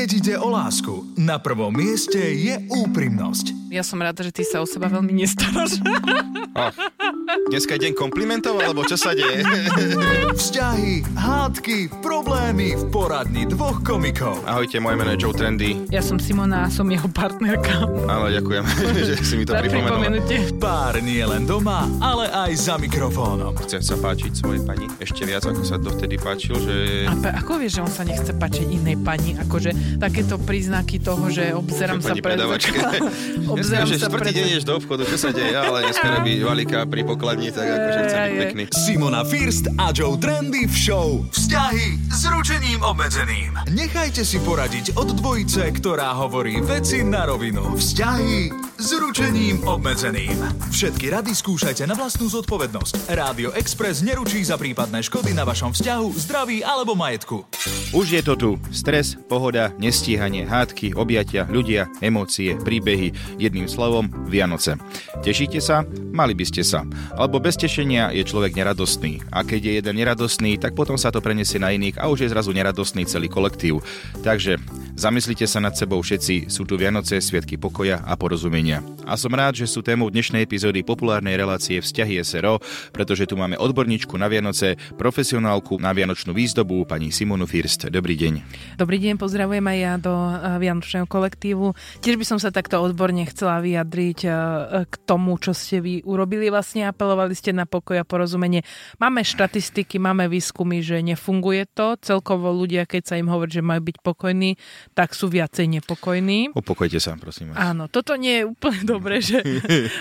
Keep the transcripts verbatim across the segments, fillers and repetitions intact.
Keď ide o lásku, na prvom mieste je úprimnosť. Ja som rada, že ty sa o seba veľmi nestaráš. Oh, dneska je deň komplimentov, alebo čo sa deje? Vzťahy, hádky, problémy v poradni dvoch komikov. Ahojte, moje meno je Joe Trendy. Ja som Simona a som jeho partnerka. Áno, ďakujem, že si mi to pripomenula. Pár nie len doma, ale aj za mikrofónom. Chcem sa páčiť svojej pani ešte viac, ako sa dovtedy páčil, že... A pa, ako vieš, že on sa nechce páčiť inej pani, akože... Takéto príznaky toho, že obzerám sa pred zrkadlom. Obzerám sa pred zrkadlom. Ideš do obchodu, čo sa deje, ale dneska robí valíka pri pokladni, tak akože chce byť pekný. Simona First a Joe Trendy v show Vzťahy s ručením obmedzeným. Nechajte si poradiť od dvojice, ktorá hovorí veci na rovinu. Vzťahy s ručením obmedzeným. Všetky rady skúšajte na vlastnú zodpovednosť. Rádio Express neručí za prípadné škody na vašom vzťahu, zdraví alebo majetku. Už je to tu. Stres, pohoda, nestíhanie, hádky, objatia, ľudia, emócie, príbehy, jedným slovom Vianoce. Tešíte sa? Mali by ste sa. Alebo bez tešenia je človek neradostný. A keď je jeden neradostný, tak potom sa to preniesie na iných a už je zrazu neradostný celý kolektív. Takže zamyslite sa nad sebou všetci, sú tu Vianoce, sviatky pokoja a porozumenia. A som rád, že sú témou dnešnej epizódy populárnej relácie Vzťahy es er o, pretože tu máme odborníčku na Vianoce, profesionálku na vianočnú výzdobu, pani Simonu First. Dobrý deň. Dobrý deň, pozdravujem aj ja do vianočného kolektívu. Tiež by som sa takto odborne chcela vyjadriť k tomu, čo ste vy urobili vlastne. Apelovali ste na pokoj a porozumenie. Máme štatistiky, máme výskumy, že nefunguje to. Celkovo ľudia, keď sa im hovorí, že majú byť pokojní, tak sú viacej nepokojní. Upokojte sa, prosím vás. Áno, toto nie je úplne dobré, že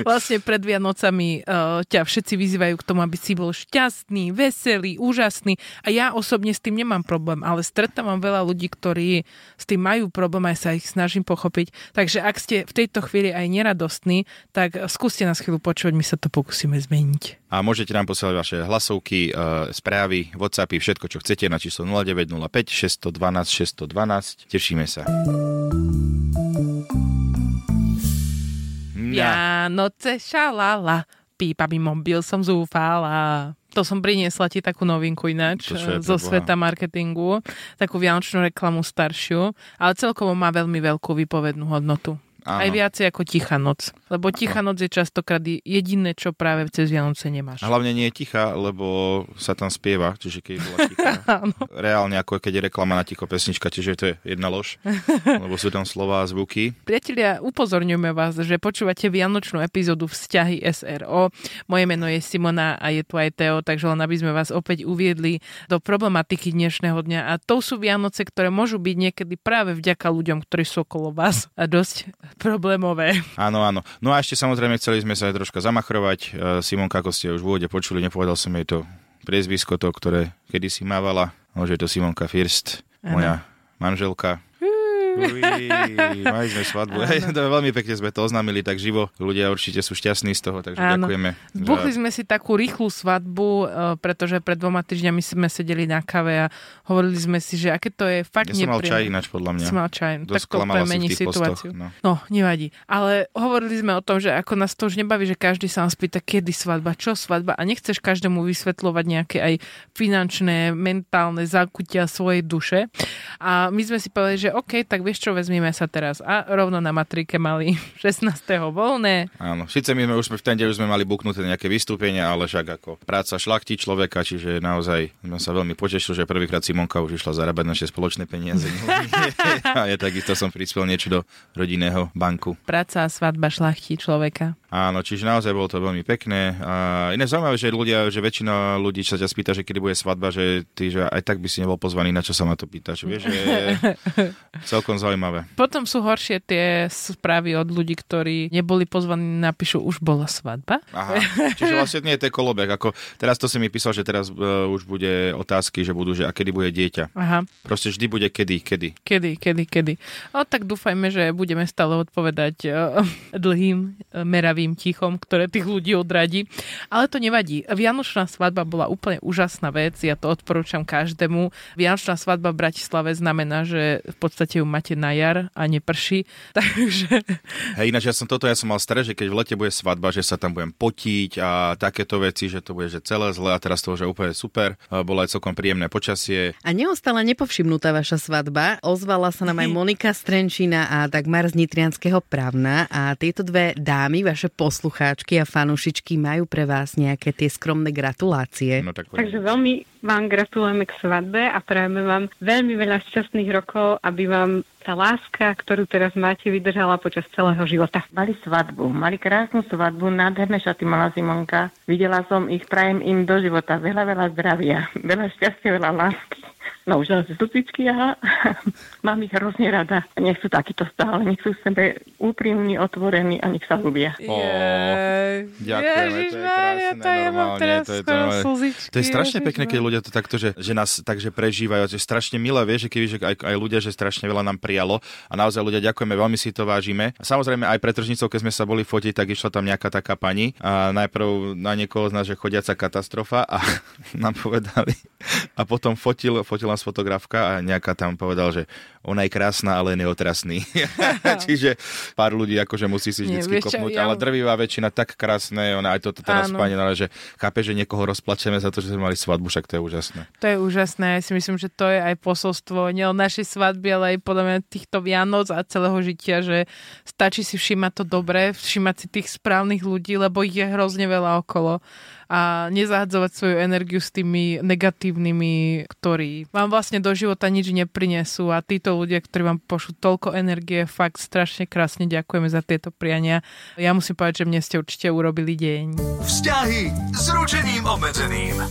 vlastne pred Vianocami ťa všetci vyzývajú k tomu, aby si bol šťastný, veselý, úžasný. A ja osobne s tým nemám problém, ale stretávam veľa ľudí, ktorí s tým majú problém, aj sa ich snažím pochopiť. Takže ak ste v tejto chvíli aj neradostní, tak skúste nás chvíľu počúvať, my sa to pokúsime zmeniť. A môžete nám posielať vaše hlasovky, správy, WhatsAppy, všetko, čo chcete na číslo nula deväť nula päť šesť jedna dva šesť jedna dva. Tešíme sa. Vianoce šalala, pípami mobil som zúfala. To som priniesla ti takú novinku ináč zo sveta marketingu, takú vianočnú reklamu staršiu, ale celkovo má veľmi veľkú výpovednú hodnotu. Áno. Aj viacej ako Tichá noc. Lebo Tichá noc je častokrát jediné, čo práve cez Vianoce nemáš. Hlavne nie je tichá, lebo sa tam spieva, čiže keď bola tichá. Reálne ako keď je reklama na ticho pesnička, čiže to je jedna lož, lebo sú tam slová a zvuky. Priatelia, upozorňujeme vás, že počúvate vianočnú epizódu Vzťahy es er o. Moje meno je Simona a je tu aj Teo, takže len aby sme vás opäť uviedli do problematiky dnešného dňa. A to sú Vianoce, ktoré môžu byť niekedy práve vďaka ľuďom, ktorí sú okolo vás a dosť problémové. Áno, áno. No a ešte samozrejme chceli sme sa aj troška zamachrovať. Simonka, ako ste už v úvode počuli, nepovedal som jej to priezvisko, to, ktoré kedysi mávala. No, že je to Simonka First, ano. Moja manželka. Uí, mali sme svadbu. Hej, to veľmi pekne sme to oznámili tak živo. Ľudia určite sú šťastní z toho, takže áno. Ďakujeme. Zbuchli sme si takú rýchlu svadbu, pretože pred dvoma týždňami sme sedeli na kave a hovorili sme si, že aké to je fakt nepríjemné. Ja som mal čaj ináč, podľa mňa. Som mal čaj. Tak to premení situáciu. No. no, nevadí. Ale hovorili sme o tom, že ako nás to už nebaví, že každý sa nás pýta, kedy svadba, čo svadba a nechceš každému vysvetľovať nejaké aj finančné, mentálne zákutia svojej duše. A my sme si povedali, že OK, tak vieš čo, vezmíme sa teraz. A rovno na matrike mali šestnásteho voľné. Áno, síce my sme už v ten deň už sme mali buknuté nejaké vystúpenia, ale však ako práca šlachtí človeka, čiže naozaj sme sa veľmi potešili, že prvýkrát Simonka už išla zarábať naše spoločné peniaze. A ja takisto som prispel niečo do rodinného banku. Práca a svadba šlachtí človeka. Áno, čiže naozaj bolo to veľmi pekné. A iné zaujímavé, že ľudia, že väčšina ľudí sa ťa spýta, že kedy bude svadba, že ty že aj tak by si nebol pozvaný, na čo sa ma to pýtaš, vieš, že celkom zaujímavé. Potom sú horšie tie správy od ľudí, ktorí neboli pozvaní, napíšu, už bola svadba. Aha, čiže vlastne nie je to kolobek. Ako, teraz to si mi písal, že teraz uh, už bude otázky, že budú, že a kedy bude dieťa. Aha. Proste vždy bude kedy, kedy. Kedy, kedy, kedy. O, tak dúfajme, že budeme stále odpovedať uh, dlhým uh, meravým mŕtvým tichom, ktoré tých ľudí odradí. Ale to nevadí. Vianočná svadba bola úplne úžasná vec, ja to odporúčam každému. Vianočná svadba v Bratislave znamená, že v podstate ju máte na jar a neprší. Takže... Hej, ináč ja som toto, ja som mal stres, že keď v lete bude svadba, že sa tam budem potiť a takéto veci, že to bude že celé zle a teraz to už je úplne super. Bolo aj celkom príjemné počasie. A neostala nepovšimnutá vaša svadba. Ozvala sa nám aj Monika Strenčina a Dagmar z Nitrianskeho Pravna a tieto dve dámy, vaše poslucháčky a fanúšičky, majú pre vás nejaké tie skromné gratulácie. No, tak Takže veľmi vám gratulujeme k svadbe a prajeme vám veľmi veľa šťastných rokov, aby vám tá láska, ktorú teraz máte, vydržala počas celého života. Mali svadbu, mali krásnu svadbu, nádherné šaty mala Simonka. Videla som ich, prajem im do života veľa, veľa zdravia, veľa šťastia, veľa lásky. No už zase súcičky, aha. Mám ich hrozne rada. Nech sú takýto stále, nech sú v sebe úprimní, otvorení a nech sa ľúbia. Yeah. Ďakujeme, Ježiš, to je krásne, to je normálne. Teraz to, je, to, je, to je strašne pekné, keď ľudia to takto, že, že nás takže prežívajú. To je strašne milé, vieš, že keby, že aj, aj ľudia, že strašne veľa nám prijalo. A naozaj ľudia, ďakujeme, veľmi si to vážime. A samozrejme aj pre tržnicou, keď sme sa boli fotiť, tak išla tam nejaká taká pani a najprv na niekoho z nás, že chodiaca katastrofa a nám povedali. A potom fotil, fotila nás fotografka a nejaká tam povedal, že ona je krásna, ale neotrasný. Čiže pár ľudí akože musí si vždycky Nie, kopnúť, ja... ale drvivá väčšina tak krásne, ona aj toto teraz pani, že chápe, že niekoho rozplačeme za to, že sme mali svadbu, však to je úžasné. To je úžasné, ja si myslím, že to je aj posolstvo nielen našej svadby, ale aj podľa mňa týchto Vianoc a celého žitia, že stačí si všímať to dobré, všímať si tých správnych ľudí, lebo ich je hrozne veľa okolo a nezahadzovať svoju energiu s tými negatívnymi, ktorí vám vlastne do života nič neprinesú a títo ľudia, ktorí vám pošlú toľko energie, fakt strašne krásne ďakujeme za tieto priania. Ja musím povedať, že mne ste určite urobili deň. Vzťahy s ručením obmedzeným.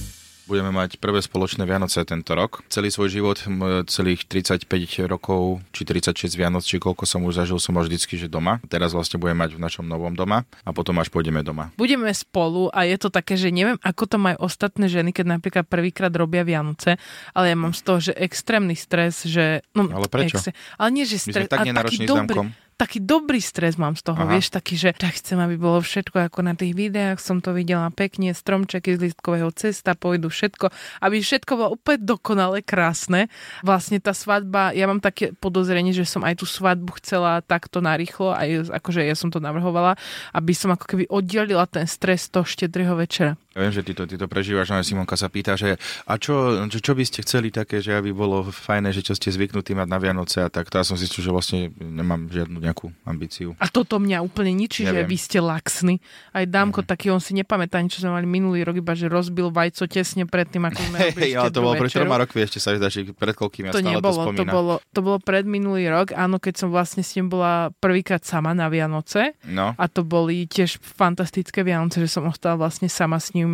Budeme mať prvé spoločné Vianoce tento rok. Celý svoj život, celých tridsaťpäť rokov, či tridsaťšesť Vianoc, či koľko som už zažil, som už vždycky, že doma. Teraz vlastne budeme mať v našom novom doma a potom až pôjdeme doma. Budeme spolu a je to také, že neviem, ako to majú ostatné ženy, keď napríklad prvýkrát robia Vianoce, ale ja mám z toho, že extrémny stres, že... No, ale prečo? Extrém, ale nie, že stres, ale taký dobrý. Taký dobrý stres mám z toho, Aha. vieš, taký, že tak chcem, aby bolo všetko ako na tých videách, som to videla pekne, stromčeky z lístkového cesta, pôjdu všetko, aby všetko bolo úplne dokonale krásne. Vlastne tá svadba, ja mám také podozrenie, že som aj tú svadbu chcela takto narýchlo, aj akože ja som to navrhovala, aby som ako keby oddelila ten stres toho štedrého večera. Ja viem, že ty to, ty to prežívaš, ale Simonka sa pýta, že a čo, čo, čo by ste chceli také, že aby bolo fajné, že čo ste zvyknutí mať na Vianoce a tak. To ja som zistil, že vlastne nemám žiadnu nejakú ambíciu. A toto mňa úplne ničí, Neviem. že vy ste laxní. Aj Dámko mm-hmm. taký, on si nepamätá nič, čo sme mali minulý rok, iba že rozbil vajco tesne pred tým, ako sme robili. Hej, ale to bolo pred troma rokmi, ešte sa vyzdačí, pred koľkými ja to stále nebolo, to spomínam. To bolo, to bolo pred minulý rok, áno, keď som vlastne s ním bola prvýkrát sama na Vianoce. No. A to boli tiež fantastické Vianoce, že som ostala vlastne sama s ním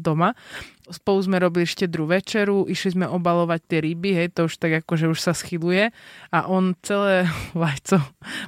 doma. Spolu sme robili štedrú večeru, išli sme obalovať tie ryby, hej, to už tak akože už sa schyluje a on celé vajco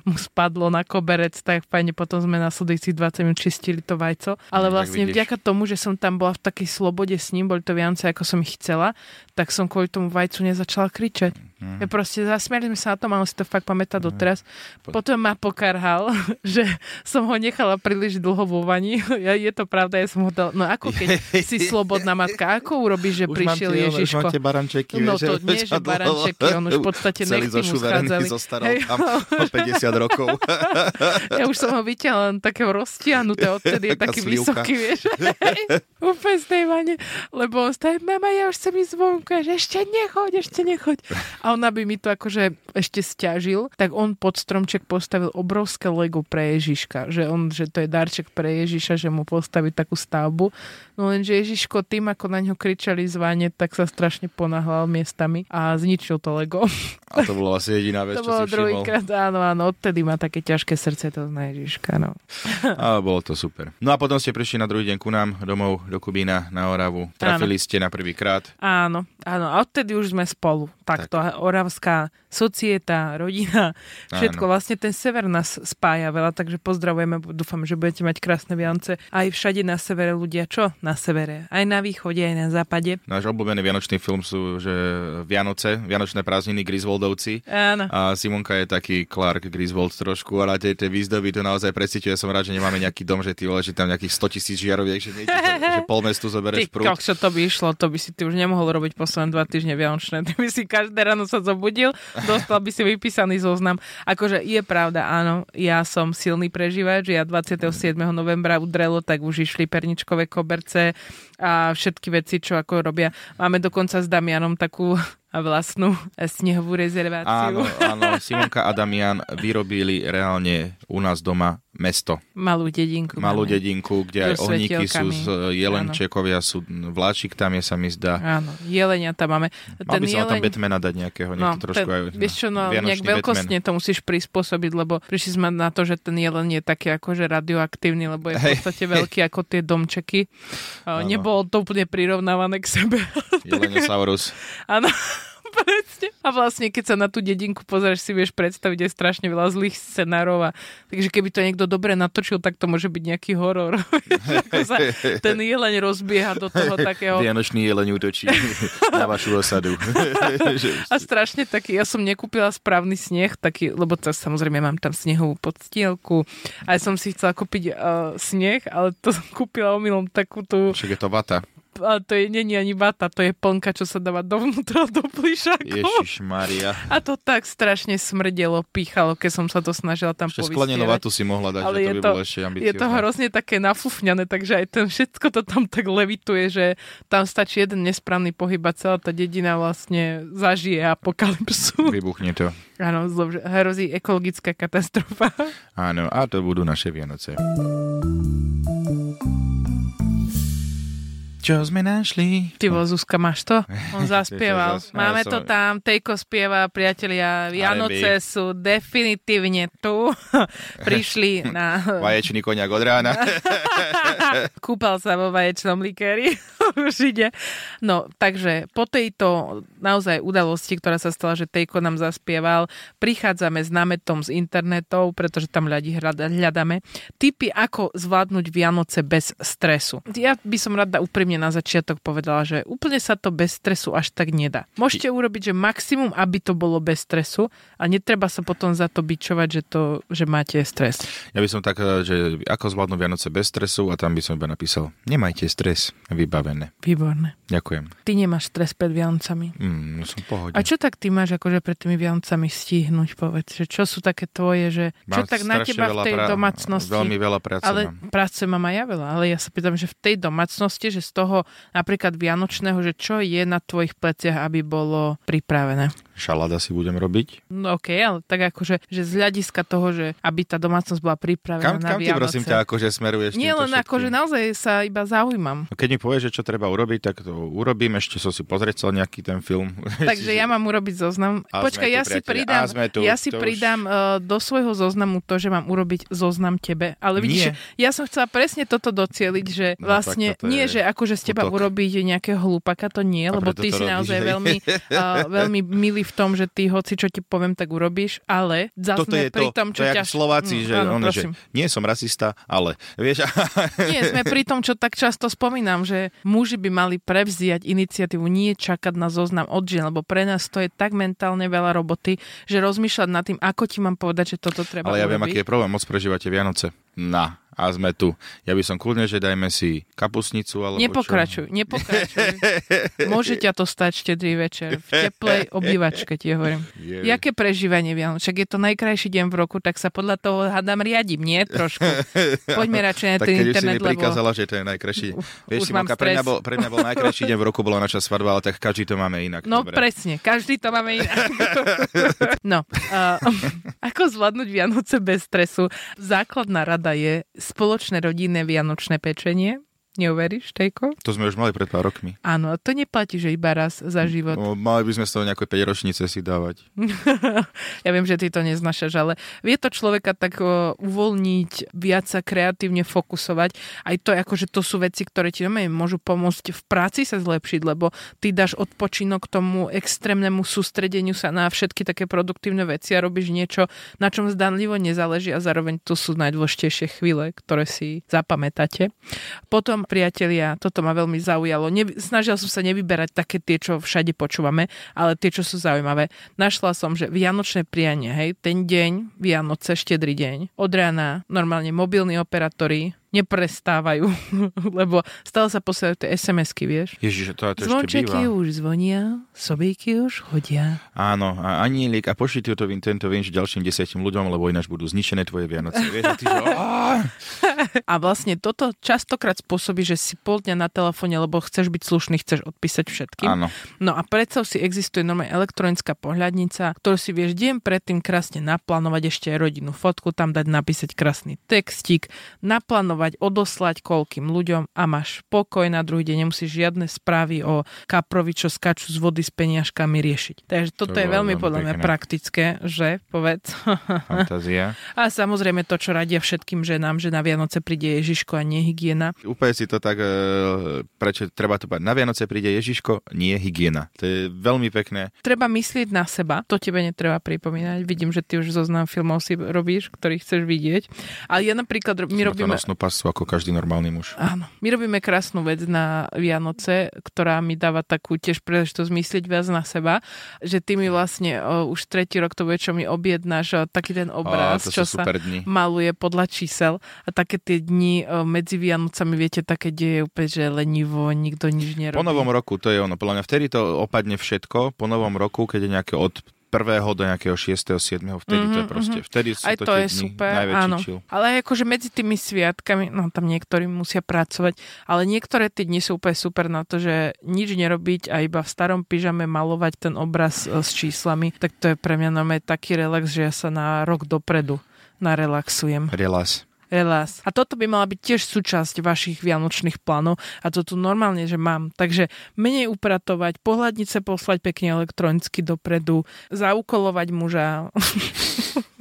mu spadlo na koberec, tak fajne, potom sme nasledujúcich dvadsať minút čistili to vajco, ale vlastne vďaka tomu, že som tam bola v takej slobode s ním, boli to Vianoce, ako som ich chcela, tak som kvôli tomu vajcu nezačala kričať. Mm. Ja proste zasmiali sme sa na tom, ale on si to fakt pamätá mm. doteraz. Potom ma pokarhal, že som ho nechala príliš dlho vo vani. Ja, je to pravda, ja som ho dal, no ako keď si slobodná matka, ako urobíš, že už prišiel tie, Ježiško? Už mám tie barančeky. No to nie, že barančeky, on už v podstate nechty mu schádzali. Celý zostaral tam o päťdesiat rokov. Ja už som ho vytiahla len takého roztiahnuté, odtedy je taký slivka. Vysoký, vieš. Úplne z tej vane. Lebo on stále, mama, ja už chcem ísť zvonku, že ešte nechoď, ešte nechoď. A ona by mi to akože ešte sťažil, tak on pod stromček postavil obrovské Lego pre Ježiška, že on, že to je darček pre Ježiša, že mu postaví takú stavbu. No lenže Ježiško tým, ako na ňo kričali zvane, tak sa strašne ponahlal miestami a zničil to Lego. A to bola asi jediná vec, čo si všimol. To bolo druhýkrát, áno, áno, odtedy má také ťažké srdce to na Ježiška, no. Ale bolo to super. No a potom ste prišli na druhý deň ku nám domov, do Kubína, na Oravu. Trafili áno. ste na prvýkrát. Áno, áno, a odtedy už sme spolu, takto. Tak. Oravská societa, rodina, všetko. Áno. Vlastne ten sever nás spája veľa, takže pozdravujeme, dúfam, že budete mať krásne Vianoce. Aj všade na severe ľudia, čo? Na severe. Aj na východe, aj na západe. Náš obľúbený vianočný film sú, že Vianoce, Vianočné prázdniny, Griswoldovci. Áno. A Simonka je taký Clark Griswold trošku, ale tie, tie výzdoby to naozaj presíťuje. Ja som rád, že nemáme nejaký dom, že ty leží tam nejakých sto tisíc žiaroviek, že, nejde, že, že pol mestu zobereš prúd. Ty, kokšo, to by išlo, to by si ty už nemohol robiť posledné dva týždne vianočné. Ty by si každé ráno sa zobudil. Dostal by si vypísaný zoznam. Akože je pravda, áno, ja som silný prežívač, ja dvadsiateho siedmeho novembra udrelo, tak už išli perničkové koberce a všetky veci, čo ako robia. Máme dokonca s Damianom takú vlastnú snehovú rezerváciu. Áno, áno, Simonka a Damian vyrobili reálne u nás doma mesto. Malú dedinku. Malú máme. dedinku, kde so aj ohníky sú, jelenčekovia sú, vláčik tam je, sa mi zdá. Áno, jelenia tam máme. Mal ten by sa jelen... tam Batmana dať nejakého, no, niekto trošku ten, aj vieš čo, no, nejak veľkostne Batman. To musíš prispôsobiť, lebo prišli sme na to, že ten jelen je taký akože radioaktívny, lebo je v podstate hey. veľký ako tie domčeky. Áno. Nebolo to úplne prirovnávané k sebe. Jelenosaurus. Áno. A vlastne, keď sa na tú dedinku pozrieš, si vieš predstaviť aj strašne veľa zlých scenárov. A... Takže keby to niekto dobre natočil, tak to môže byť nejaký horor. Ten jeleň rozbieha do toho takého... Vianočný jeleň útočí na vašu osadu. A strašne taký, ja som nekúpila správny sneh, taký, lebo to, samozrejme mám tam snehovú podstielku. A ja som si chcela kúpiť uh, sneh, ale to som kúpila omylom takú tú... Však je to vata. Ale to je, nie je ani bata, to je plnka, čo sa dáva dovnútra do plišákov. Ježišmaria. A to tak strašne smrdelo, píchalo, keď som sa to snažila tam povystierať. Ešte sklenenú vatu si mohla dať, ale že to by to, bolo ešte ambiciozné. Je to hrozne také nafufňané, takže aj ten všetko to tam tak levituje, že tam stačí jeden nesprávny pohyb a celá tá dedina vlastne zažije apokalypsu. Vybuchne to. Áno, zlo, hrozí ekologická katastrofa. Áno, a to budú naše Vianoce. Čo sme našli? Ty vo, Zuzka, máš to? On zaspieval. Máme to tam, Tejko spieva, priatelia. Vianoce sú definitívne tu. Prišli na... Vaječný koniak od rána. Kúpal sa vo vaječnom likéri. Už ide. No, takže po tejto naozaj udalosti, ktorá sa stala, že Tejko nám zaspieval, prichádzame s námetom z internetov, pretože tam ľadí hľadáme. Tipy, ako zvládnuť Vianoce bez stresu. Ja by som rada úprimne na začiatok povedala, že úplne sa to bez stresu až tak nedá. Môžete urobiť, že maximum, aby to bolo bez stresu a netreba sa potom za to bičovať, že, to, že máte stres. Ja by som tak, že ako zvládnu Vianoce bez stresu a tam by som iba napísal, nemajte stres, vybavené. Výborné. Ďakujem. Ty nemáš stres pred Vianocami. Mm, som pohodne. A čo tak ty máš akože pred tými Vianocami stihnúť, povedz? Že čo sú také tvoje, že čo mám tak na teba v tej pra... domácnosti? Veľmi veľa práce ale mám. Práce mám aj ja veľa, ale ja sa pýtam, že v tej domácnosti, že z toho napríklad vianočného, že čo je na tvojich pleciach, aby bolo pripravené. Šaláda si budem robiť. No okej, okay, ale tak akože že z hľadiska toho, že aby tá domácnosť bola pripravená kam, na kam Vianoce. Kam ty, prosím ťa, akože smeruješ týmto všetkým? Nie len akože naozaj sa iba zaujímam. Keď mi povieš, že čo treba urobiť, tak to urobím. Ešte som si pozrieť cel nejaký ten film. Takže ja mám urobiť zoznam. A Počkaj, ja, tu, si pridám, tu, ja si pridám už... do svojho zoznamu to, že mám urobiť zoznam tebe. Ale vidíš, ja som chcela presne toto docieliť, že no, vlastne nie, že akože z teba urobiť nejakého hlupaka, to nie, lebo ty si naozaj veľmi milý v tom, že ty hoci, čo ti poviem, tak urobíš, ale zase pri tom, čo ťa... To je to, to je ako Slováci, že, mm, áno, ono, že nie som rasista, ale... Vieš, nie, sme pri tom, čo tak často spomínam, že muži by mali prevziať iniciatívu, nie čakať na zoznam od žien, lebo pre nás to je tak mentálne veľa roboty, že rozmýšľať nad tým, ako ti mám povedať, že toto treba urobiť. Ale ja viem, aký je problém, moc prežívate Vianoce. Na... A sme tu. Ja by som kľudne, že dajme si kapusnicu, alebo nepokračuj, čo? Nepokračuj, nepokračuj. Môže ťa to stať štedrý večer. V teplej obývačke, ti hovorím. Je. Jaké prežívanie Vianoc? Však je to najkrajší deň v roku, tak sa podľa toho hádam riadím, nie? Trošku. Poďme radšej na ten internet, lebo... Tak keď už si mi prikázala, že to je najkrajší. Vieš, Simonka, pre mňa bol, pre mňa bol najkrajší deň v roku, bola naša svadba, ale tak každý to máme inak. No dobre. Presne, každý to máme inak. No, uh, ako zvládnuť Vianoce bez stresu? Základná rada je spoločné rodinné vianočné pečenie. Neuveríš, Tejko? To sme už mali pred pár rokmi. Áno, to neplatí, že iba raz za život. No, mali by sme z toho nejaké päťročnice si dávať. Ja viem, že ty to neznašaš, ale vie to človeka tak o, uvoľniť, viac sa kreatívne fokusovať. Aj to, akože to sú veci, ktoré ti neviem, môžu pomôcť v práci sa zlepšiť, lebo ty dáš odpočinok tomu extrémnemu sústredeniu sa na všetky také produktívne veci a robíš niečo, na čom zdanlivo nezáleží a zároveň to sú najdôležitejšie chvíle, ktoré si zapamätáte. Potom priatelia, toto ma veľmi zaujalo. Ne, snažil som sa nevyberať také tie, čo všade počúvame, ale tie, čo sú zaujímavé. Našla som, že vianočné prianie, hej, ten deň, Vianoce, štedrý deň, od rána normálne mobilní operátori neprestávajú, lebo stále sa posielajú tie es em esky, vieš. Ježiš, to, to ešte býva. Zvončeky už zvonia, sobíky už chodia. Áno, a anielik a pošlite to vin, tento vinč ďalším desiatim ľuďom, lebo ináč budú zničené tvoje Vianoce. Vieš, a, ty, že... a vlastne toto častokrát spôsobí, že si pol dňa na telefóne, lebo chceš byť slušný, chceš odpísať všetkým. Áno. No a predsa si existuje normálne elektronická pohľadnica, ktorú si vieš deň predtým krásne naplánovať, ešte aj rodinnú fotku tam dať, napísať krásny textík, naplánovať, odoslať koľkým ľuďom a máš pokoj na druhý deň, nemusíš žiadne správy o kaprovi, čo skáču z vody s peniažkami riešiť. Takže toto to je veľmi podľa mňa praktické, že? Povedz. Fantázia. A samozrejme to, čo radia všetkým ženám, že na Vianoce príde Ježiško a nie hygiena. Úplne si to tak, prečo treba to povedať. Na Vianoce príde Ježiško, nie hygiena. To je veľmi pekné. Treba myslieť na seba, to tebe netreba pripomínať. Vidím, že ty už zoznam filmov si robíš, ktorý chceš vidieť. Ale ja napríklad my robíme sú ako každý normálny muž. Áno. My robíme krásnu vec na Vianoce, ktorá mi dáva takú tiež príležitosť myslieť viac na seba, že ty mi vlastne o, už tretí rok to bude, čo mi objednáš, taký ten obraz, Á, čo sa dní. Maluje podľa čísel a také tie dni o, medzi Vianocami, viete, také deje úplne, že lenivo, nikto nič nerobí. Po novom roku, to je ono, podľa mňa vtedy to opadne všetko, po novom roku, keď je nejaké od prvého do nejakého šiesteho, siedmeho vtedy mm-hmm, to je proste, vtedy sú aj to tie dni najväčší chill. Ale akože medzi tými sviatkami, no tam niektorí musia pracovať, ale niektoré tie dni sú úplne super na to, že nič nerobiť a iba v starom pyžame malovať ten obraz s číslami, tak to je pre mňa normálne taký relax, že ja sa na rok dopredu narelaxujem. Relax. Relás. A toto by mala byť tiež súčasť vašich vianočných plánov a to tu normálne, že mám. Takže menej upratovať, pohľadnice poslať pekne elektronicky dopredu, zaúkolovať muža.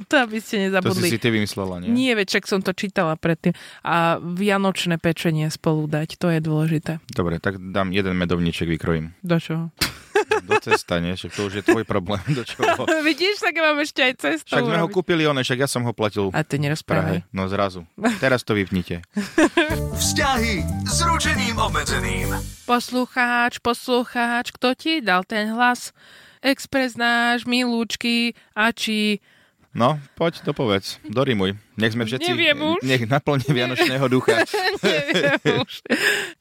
To aby ste nezabudli. To si si ty vymyslela, nie? Nie, veď, čak som to čítala predtým. A vianočné pečenie spolu dať, to je dôležité. Dobre, tak dám jeden medovníček, vykrojím. Do čoho? Do cesta, nie? Však to už je tvoj problém. Do čoho? Vidíš, tak mám ešte aj cestu. Však sme ho kúpili one, však ja som ho platil. A ty nerozprávaj. No zrazu. Teraz to vypnite. Vzťahy s ručením obmedzeným. Poslucháč, poslucháč, kto ti dal ten hlas? Express náš, milúčky, ači... No, poď, to povedz. Dorimuj. Nech sme všetci... Neviem už. Nech naplní vianočného ducha. Neviem už.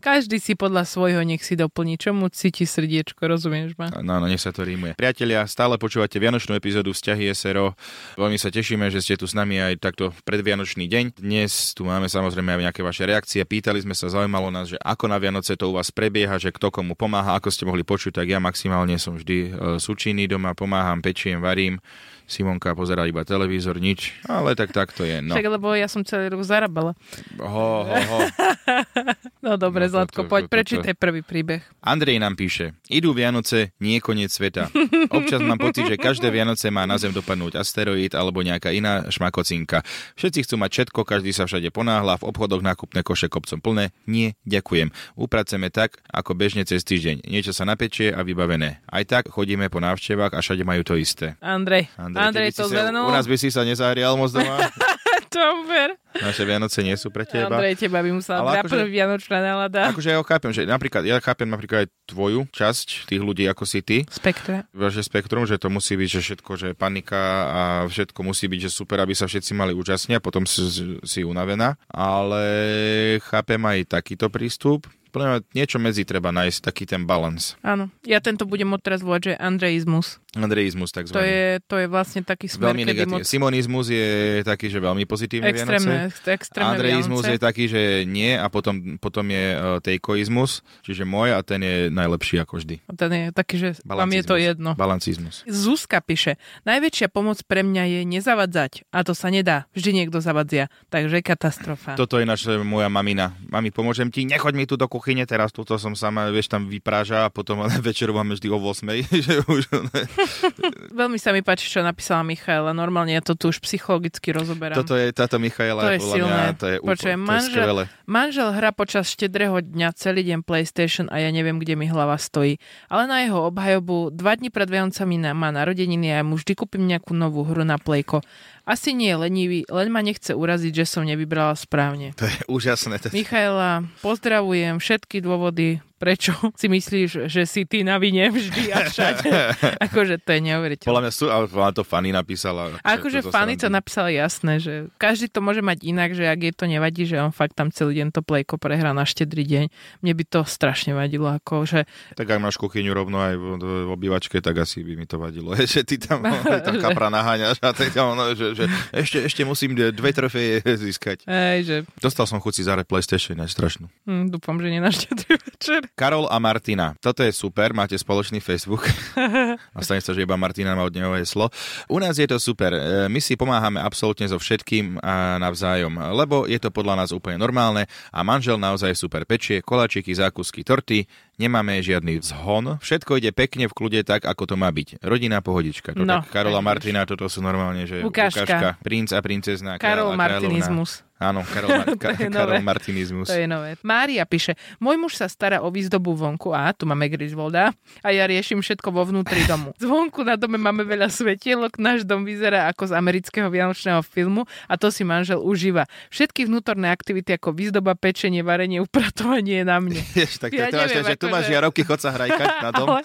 Každý si podľa svojho nech si doplní. Čomu cíti srdiečko, rozumieš ma? No, no, nech sa to rímuje. Priatelia, stále počúvate vianočnú epizódu Vzťahy es er o. Veľmi sa tešíme, že ste tu s nami aj takto predvianočný deň. Dnes tu máme samozrejme aj nejaké vaše reakcie. Pýtali sme sa, zaujímalo nás, že ako na Vianoce to u vás prebieha, že kto komu pomáha, ako ste mohli počuť, tak ja maximálne som vždy súčinný doma, pomáham, pečiem, varím. Simonka pozerá iba televízor, nič. Ale tak tak to je, no. Však, lebo ja som celý rok zarábala. Ho, ho, ho. No dobre, no, Zlatko, to, to, poď, to, to, to. Prečítaj prvý príbeh. Andrej nám píše, idú Vianoce, nie koniec sveta. Občas mám pocit, že každé Vianoce má na zem dopadnúť asteroid alebo nejaká iná šmakocinka. Všetci chcú mať všetko, každý sa všade ponáhla, v obchodoch nákupné koše kopcom plné. Nie, ďakujem. Upraceme tak, ako bežne cez týždeň. Niečo sa napečie a vybavené. Aj tak chodíme po návštevách a všade majú to isté. Andrej. Andrej. Andrej, to zvenul. U nás by si sa nezahrial moc doma. Dobre. Naše Vianoce nie sú pre teba. Andrej, teba by musela naplniť vianočná nálada. Akože ja ho chápem, že napríklad, ja chápem napríklad aj tvoju časť tých ľudí, ako si ty. Spektra. Vaše spektrum, že to musí byť, že všetko, že panika a všetko musí byť, že super, aby sa všetci mali účastne a potom si, si unavená. Ale chápem aj takýto prístup. Niečo medzi treba nájsť, taký ten balans. Áno, ja tento budem odtraz volať, že Andrejizmus. Andreizmus takzvaný. To je, to je vlastne taký smer, veľmi negatívny. Moc... Simonizmus je taký, že veľmi pozitívne extrémne, Vianoce. Extrémne Andreizmus Vianoce. Je taký, že nie, a potom, potom je tejkoizmus, čiže môj, a ten je najlepší ako vždy. A ten je taký, že vám je to jedno. Balancizmus. Zuzka píše, najväčšia pomoc pre mňa je nezavadzať, a to sa nedá. Vždy niekto zavadzia, takže katastrofa. Toto je naša moja mamina. Mami, pomôžem ti, nechoď mi tu do kuchyne, teraz túto som sama, vieš, tam vypráža a potom večeru máme vždy o ôsmej, že už veľmi sa mi páči, čo napísala Michaela. Normálne ja to tu už psychologicky rozoberám. Toto je, táto Michaela, to je silné. Mňa, to je úplne, Počujem, to manžel, je skvelé. Manžel hrá počas štedrého dňa celý deň PlayStation a ja neviem, kde mi hlava stojí. Ale na jeho obhajobu dva dni pred Vianocami má narodeniny a ja mu vždy kúpim nejakú novú hru na Playko. Asi nie je lenivý, len ma nechce uraziť, že som nevybrala správne. To je úžasné. To... Michaela, pozdravujem, všetky dôvody, prečo si myslíš, že si ty na vine vždy a všade. Akože to je neuveriteľné. Podľa mňa sú, ale to Fanny napísala. Akože Fanny to napísala, jasné, že každý to môže mať inak, že ak jej to nevadí, že on fakt tam celý deň to Playko prehrá na štedrý deň. Mne by to strašne vadilo. Akože... Tak ak máš kuchyňu rovno aj v obývačke, tak asi by mi to vadilo. Že ty tam, tam kapra naháňaš a ty tam ono, že... že ešte, ešte musím dve trofeje získať. Ej, že... Dostal som chuť si zahrať PlayStation, aj strašnú. Mm, dúfam, že nenaštedrý večer. Karol a Martina. Toto je super, máte spoločný Facebook. A stane sa, že iba Martina má od neho heslo. U nás je to super. My si pomáhame absolútne so všetkým a navzájom, lebo je to podľa nás úplne normálne a manžel naozaj super pečie, koláčiky, zákusky, torty. Nemáme žiadny vzhon. Všetko ide pekne v kľude tak, ako to má byť. Rodina pohodička. To no, tak Karol a Martina, toto sú normálne, že ukážka. ukážka. Princ a princezná. Karol Martinizmus. Áno, Karol, Mar- Ka- Karol Martinizmus. To je nové. Mária píše, môj muž sa stará o výzdobu vonku, a tu máme Griswolda, a ja riešim všetko vo vnútri domu. Zvonku na dome máme veľa svetielok, náš dom vyzerá ako z amerického vianočného filmu a to si manžel užíva. Všetky vnútorné aktivity ako výzdoba, pečenie, varenie, upratovanie je na mne. Jež, tak ja to neviem, až, že tu máš žiarovky, chod sa hrajkať na dom. Ale,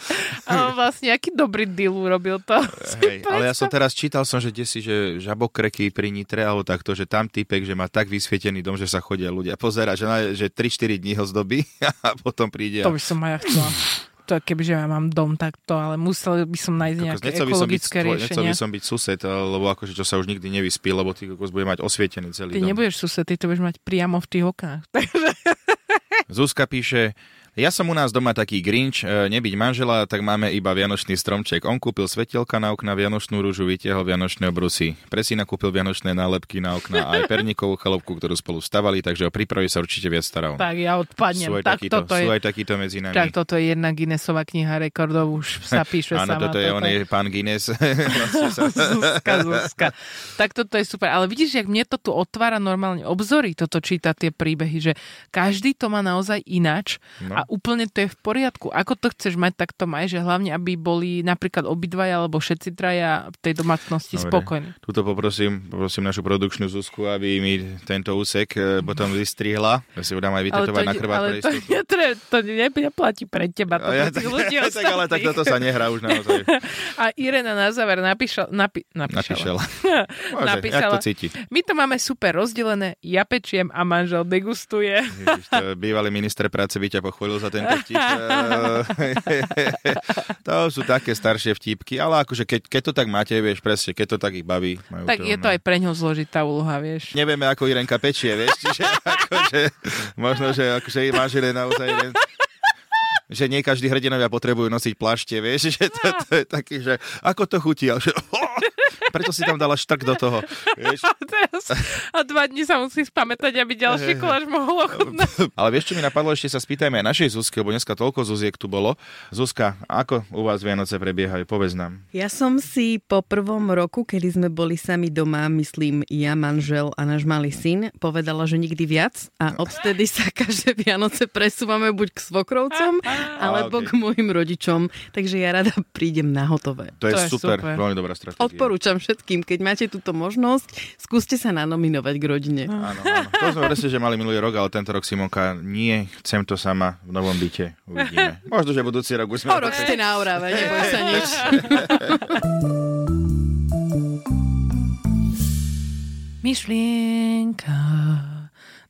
ale vlastne, aký dobrý deal urobil to. Hej, ale ja som teraz čítal, som, že desi, že žabokreky pri Nitre, alebo takto, že tam týpek, že má tak vysvietený dom, že sa chodia ľudia pozerať, že, že tri štyri dní ho zdobí a potom príde. To by som aj ja chcela. To kebyže ja mám dom takto, ale musel by som nájsť nejaké kokos, ekologické byť, riešenia. Nechcel by som byť sused, lebo akože čo sa už nikdy nevyspí, lebo ty kokos bude mať osvietený celý ty dom. Ty nebudeš sused, ty to budeš mať priamo v tých oknách. Zuzka píše... Ja som u nás doma taký grinč, nebyť manžela, tak máme iba vianočný stromček. On kúpil svetielka na okna, vianočnú rúžu, vytiahol vianočné obrusy. Pre syna kúpil vianočné nálepky na okna a aj perníkovú chalúpku, ktorú spolu stavali, takže o príprave sa určite viac staral. Tak ja odpadnem. Sú aj, tak takýto, toto sú je, aj takýto medzi nami. Tak toto je jedna Guinnessova kniha rekordov, už sa píše áno, sama. Áno, toto je on, je pán Guinness. Zuzka, Zuzka. Tak toto je super. Ale vidíš, jak mne to tu otvára normálne obzory, toto číta tie príbehy, že každý to má naozaj ináč. No. A úplne to je v poriadku. Ako to chceš mať, tak to maj, že hlavne, aby boli napríklad obidvaja, alebo všetci traja v tej domácnosti dobre. Spokojní. Tuto poprosím, poprosím našu produkčnú Zuzku, aby mi tento úsek potom vystrihla. Ja si ho dám aj vytetovať na chrbát. Ale to, netre, to neplatí pre teba. To ja, tak, ľudí tak, ale tak toto sa nehrá už naozaj. A Irena na záver napíšala. Napi, napíšala. Môže, napíšala. Jak to cíti? My to máme super rozdelené. Ja pečiem a manžel degustuje. Ježiš, to bývalý minister práce Víťa pochválil za tento vtip. To sú také staršie vtipky, ale akože keď, keď to tak máte, vieš, presne, keď to tak ich baví. Majú tak to, je to no. Aj pre ňoho zložitá úloha, vieš. Nevieme, ako Irenka pečie, vieš, čiže akože, možno, že akože má žile naozaj jeden... že nie každý hrdinovia potrebujú nosiť plášte, vieš, že to, to je taký, že ako to chutí, ale že oh, preto si tam dala štrk do toho, vieš. A, teraz, a dva dni sa musí spamätať, aby ďalší koláž mohol ochutnať. Ale vieš, čo mi napadlo, ešte sa spýtajme aj našej Zuzky, lebo dneska toľko Zuziek tu bolo. Zuzka, ako u vás Vianoce prebiehajú? Povedz nám. Ja som si po prvom roku, kedy sme boli sami doma, myslím ja, manžel a náš malý syn, povedala, že nikdy viac a odtedy sa každé Vianoce presúvame buď k svokrovcom, alebo okay. K môjim rodičom, takže ja rada prídem na hotové. To je, to je super, super, veľmi dobrá stratégia. Odporúčam všetkým, keď máte túto možnosť, skúste sa nanominovať k rodine. Áno, áno. To sme presne, že mali minulý rok, ale tento rok Simonka, nie, chcem to sama v novom byte. Uvidíme. Možno, že budúci rok už sme... O rok ste na Orave, neboj sa nič. Myšlienka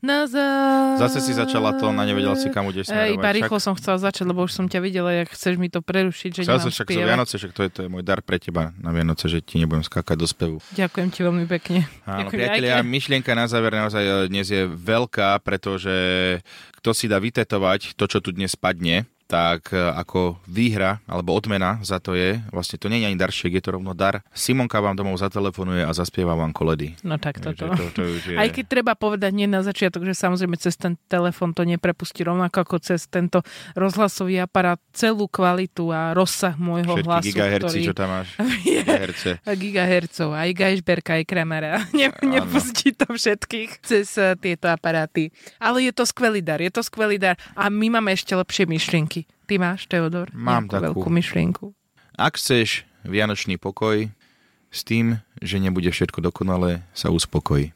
Nazad. Zase si začala to, na nevedela si kam budeš smerovať. Iba rýchlo som chcela začať, lebo už som ťa videla, jak chceš mi to prerušiť, že chcela nemám spievať. Chcela som však zo Vianoce, však to je, to je môj dar pre teba na Vianoce, že ti nebudem skákať do spevu. Ďakujem ti veľmi pekne. Áno, priatelia, myšlienka na záver naozaj dnes je veľká, pretože kto si dá vytetovať to, čo tu dnes padne, tak ako výhra alebo odmena za to je, vlastne to nie je ani darček, je to rovno dar. Simonka vám domov zatelefonuje a zaspieva vám koledy. No tak toto. To, to je... Aj keď treba povedať nie na začiatok, že samozrejme cez ten telefon to neprepustí rovnako ako cez tento rozhlasový aparát celú kvalitu a rozsah môjho všetky hlasu. Všetky gigaherci, ktorý... čo tam máš. Gigaherce. Gigahercov, aj Geisberka, aj Kramera. Ne, nepustí to všetkých cez tieto aparáty. Ale je to skvelý dar, je to skvelý dar a my máme ešte lepšie myšlienky. Ty máš, Teodor, mám takú veľkú myšlienku. Ak chceš vianočný pokoj, s tým, že nebude všetko dokonalé, sa uspokojí.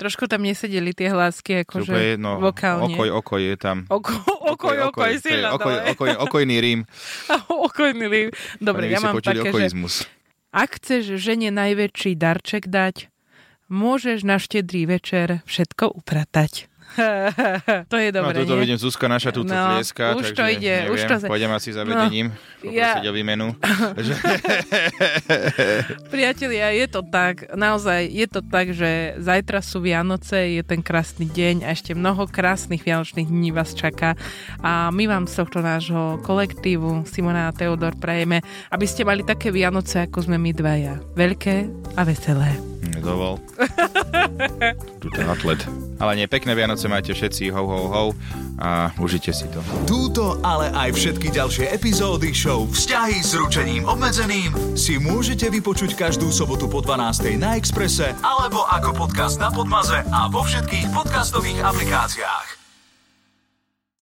Trošku tam nesedeli tie hlásky, akože no, vokálne. Okoj, okoj je tam. Oko, okoj, okoj, okoj, silno to okoj, okoj, okojný rím. Okojný rím. Dobre, ja mám také, okojizmus. Že ak chceš žene najväčší darček dať, môžeš na štedrý večer všetko upratať. To je dobré, no, nie? No, tuto vidím, Zuzka naša tuto no, tlieska, už takže to ide, neviem, už to sa... pôjdem asi za vedením, no, poprosiť ja... o výmenu. Priatelia, je to tak, naozaj je to tak, že zajtra sú Vianoce, je ten krásny deň a ešte mnoho krásnych vianočných dní vás čaká a my vám z tohto nášho kolektívu Simona a Teodor prajeme, aby ste mali také Vianoce, ako sme my dvaja. Veľké a veselé. Nedovol. Tuto atlet. Ale nie, pekné Vianoce majte všetci, ho, ho, ho a užite si to. Túto, ale aj všetky ďalšie epizódy show Vzťahy s ručením obmedzeným si môžete vypočuť každú sobotu po dvanástej na Expresse alebo ako podcast na Podmaze a vo všetkých podcastových aplikáciách.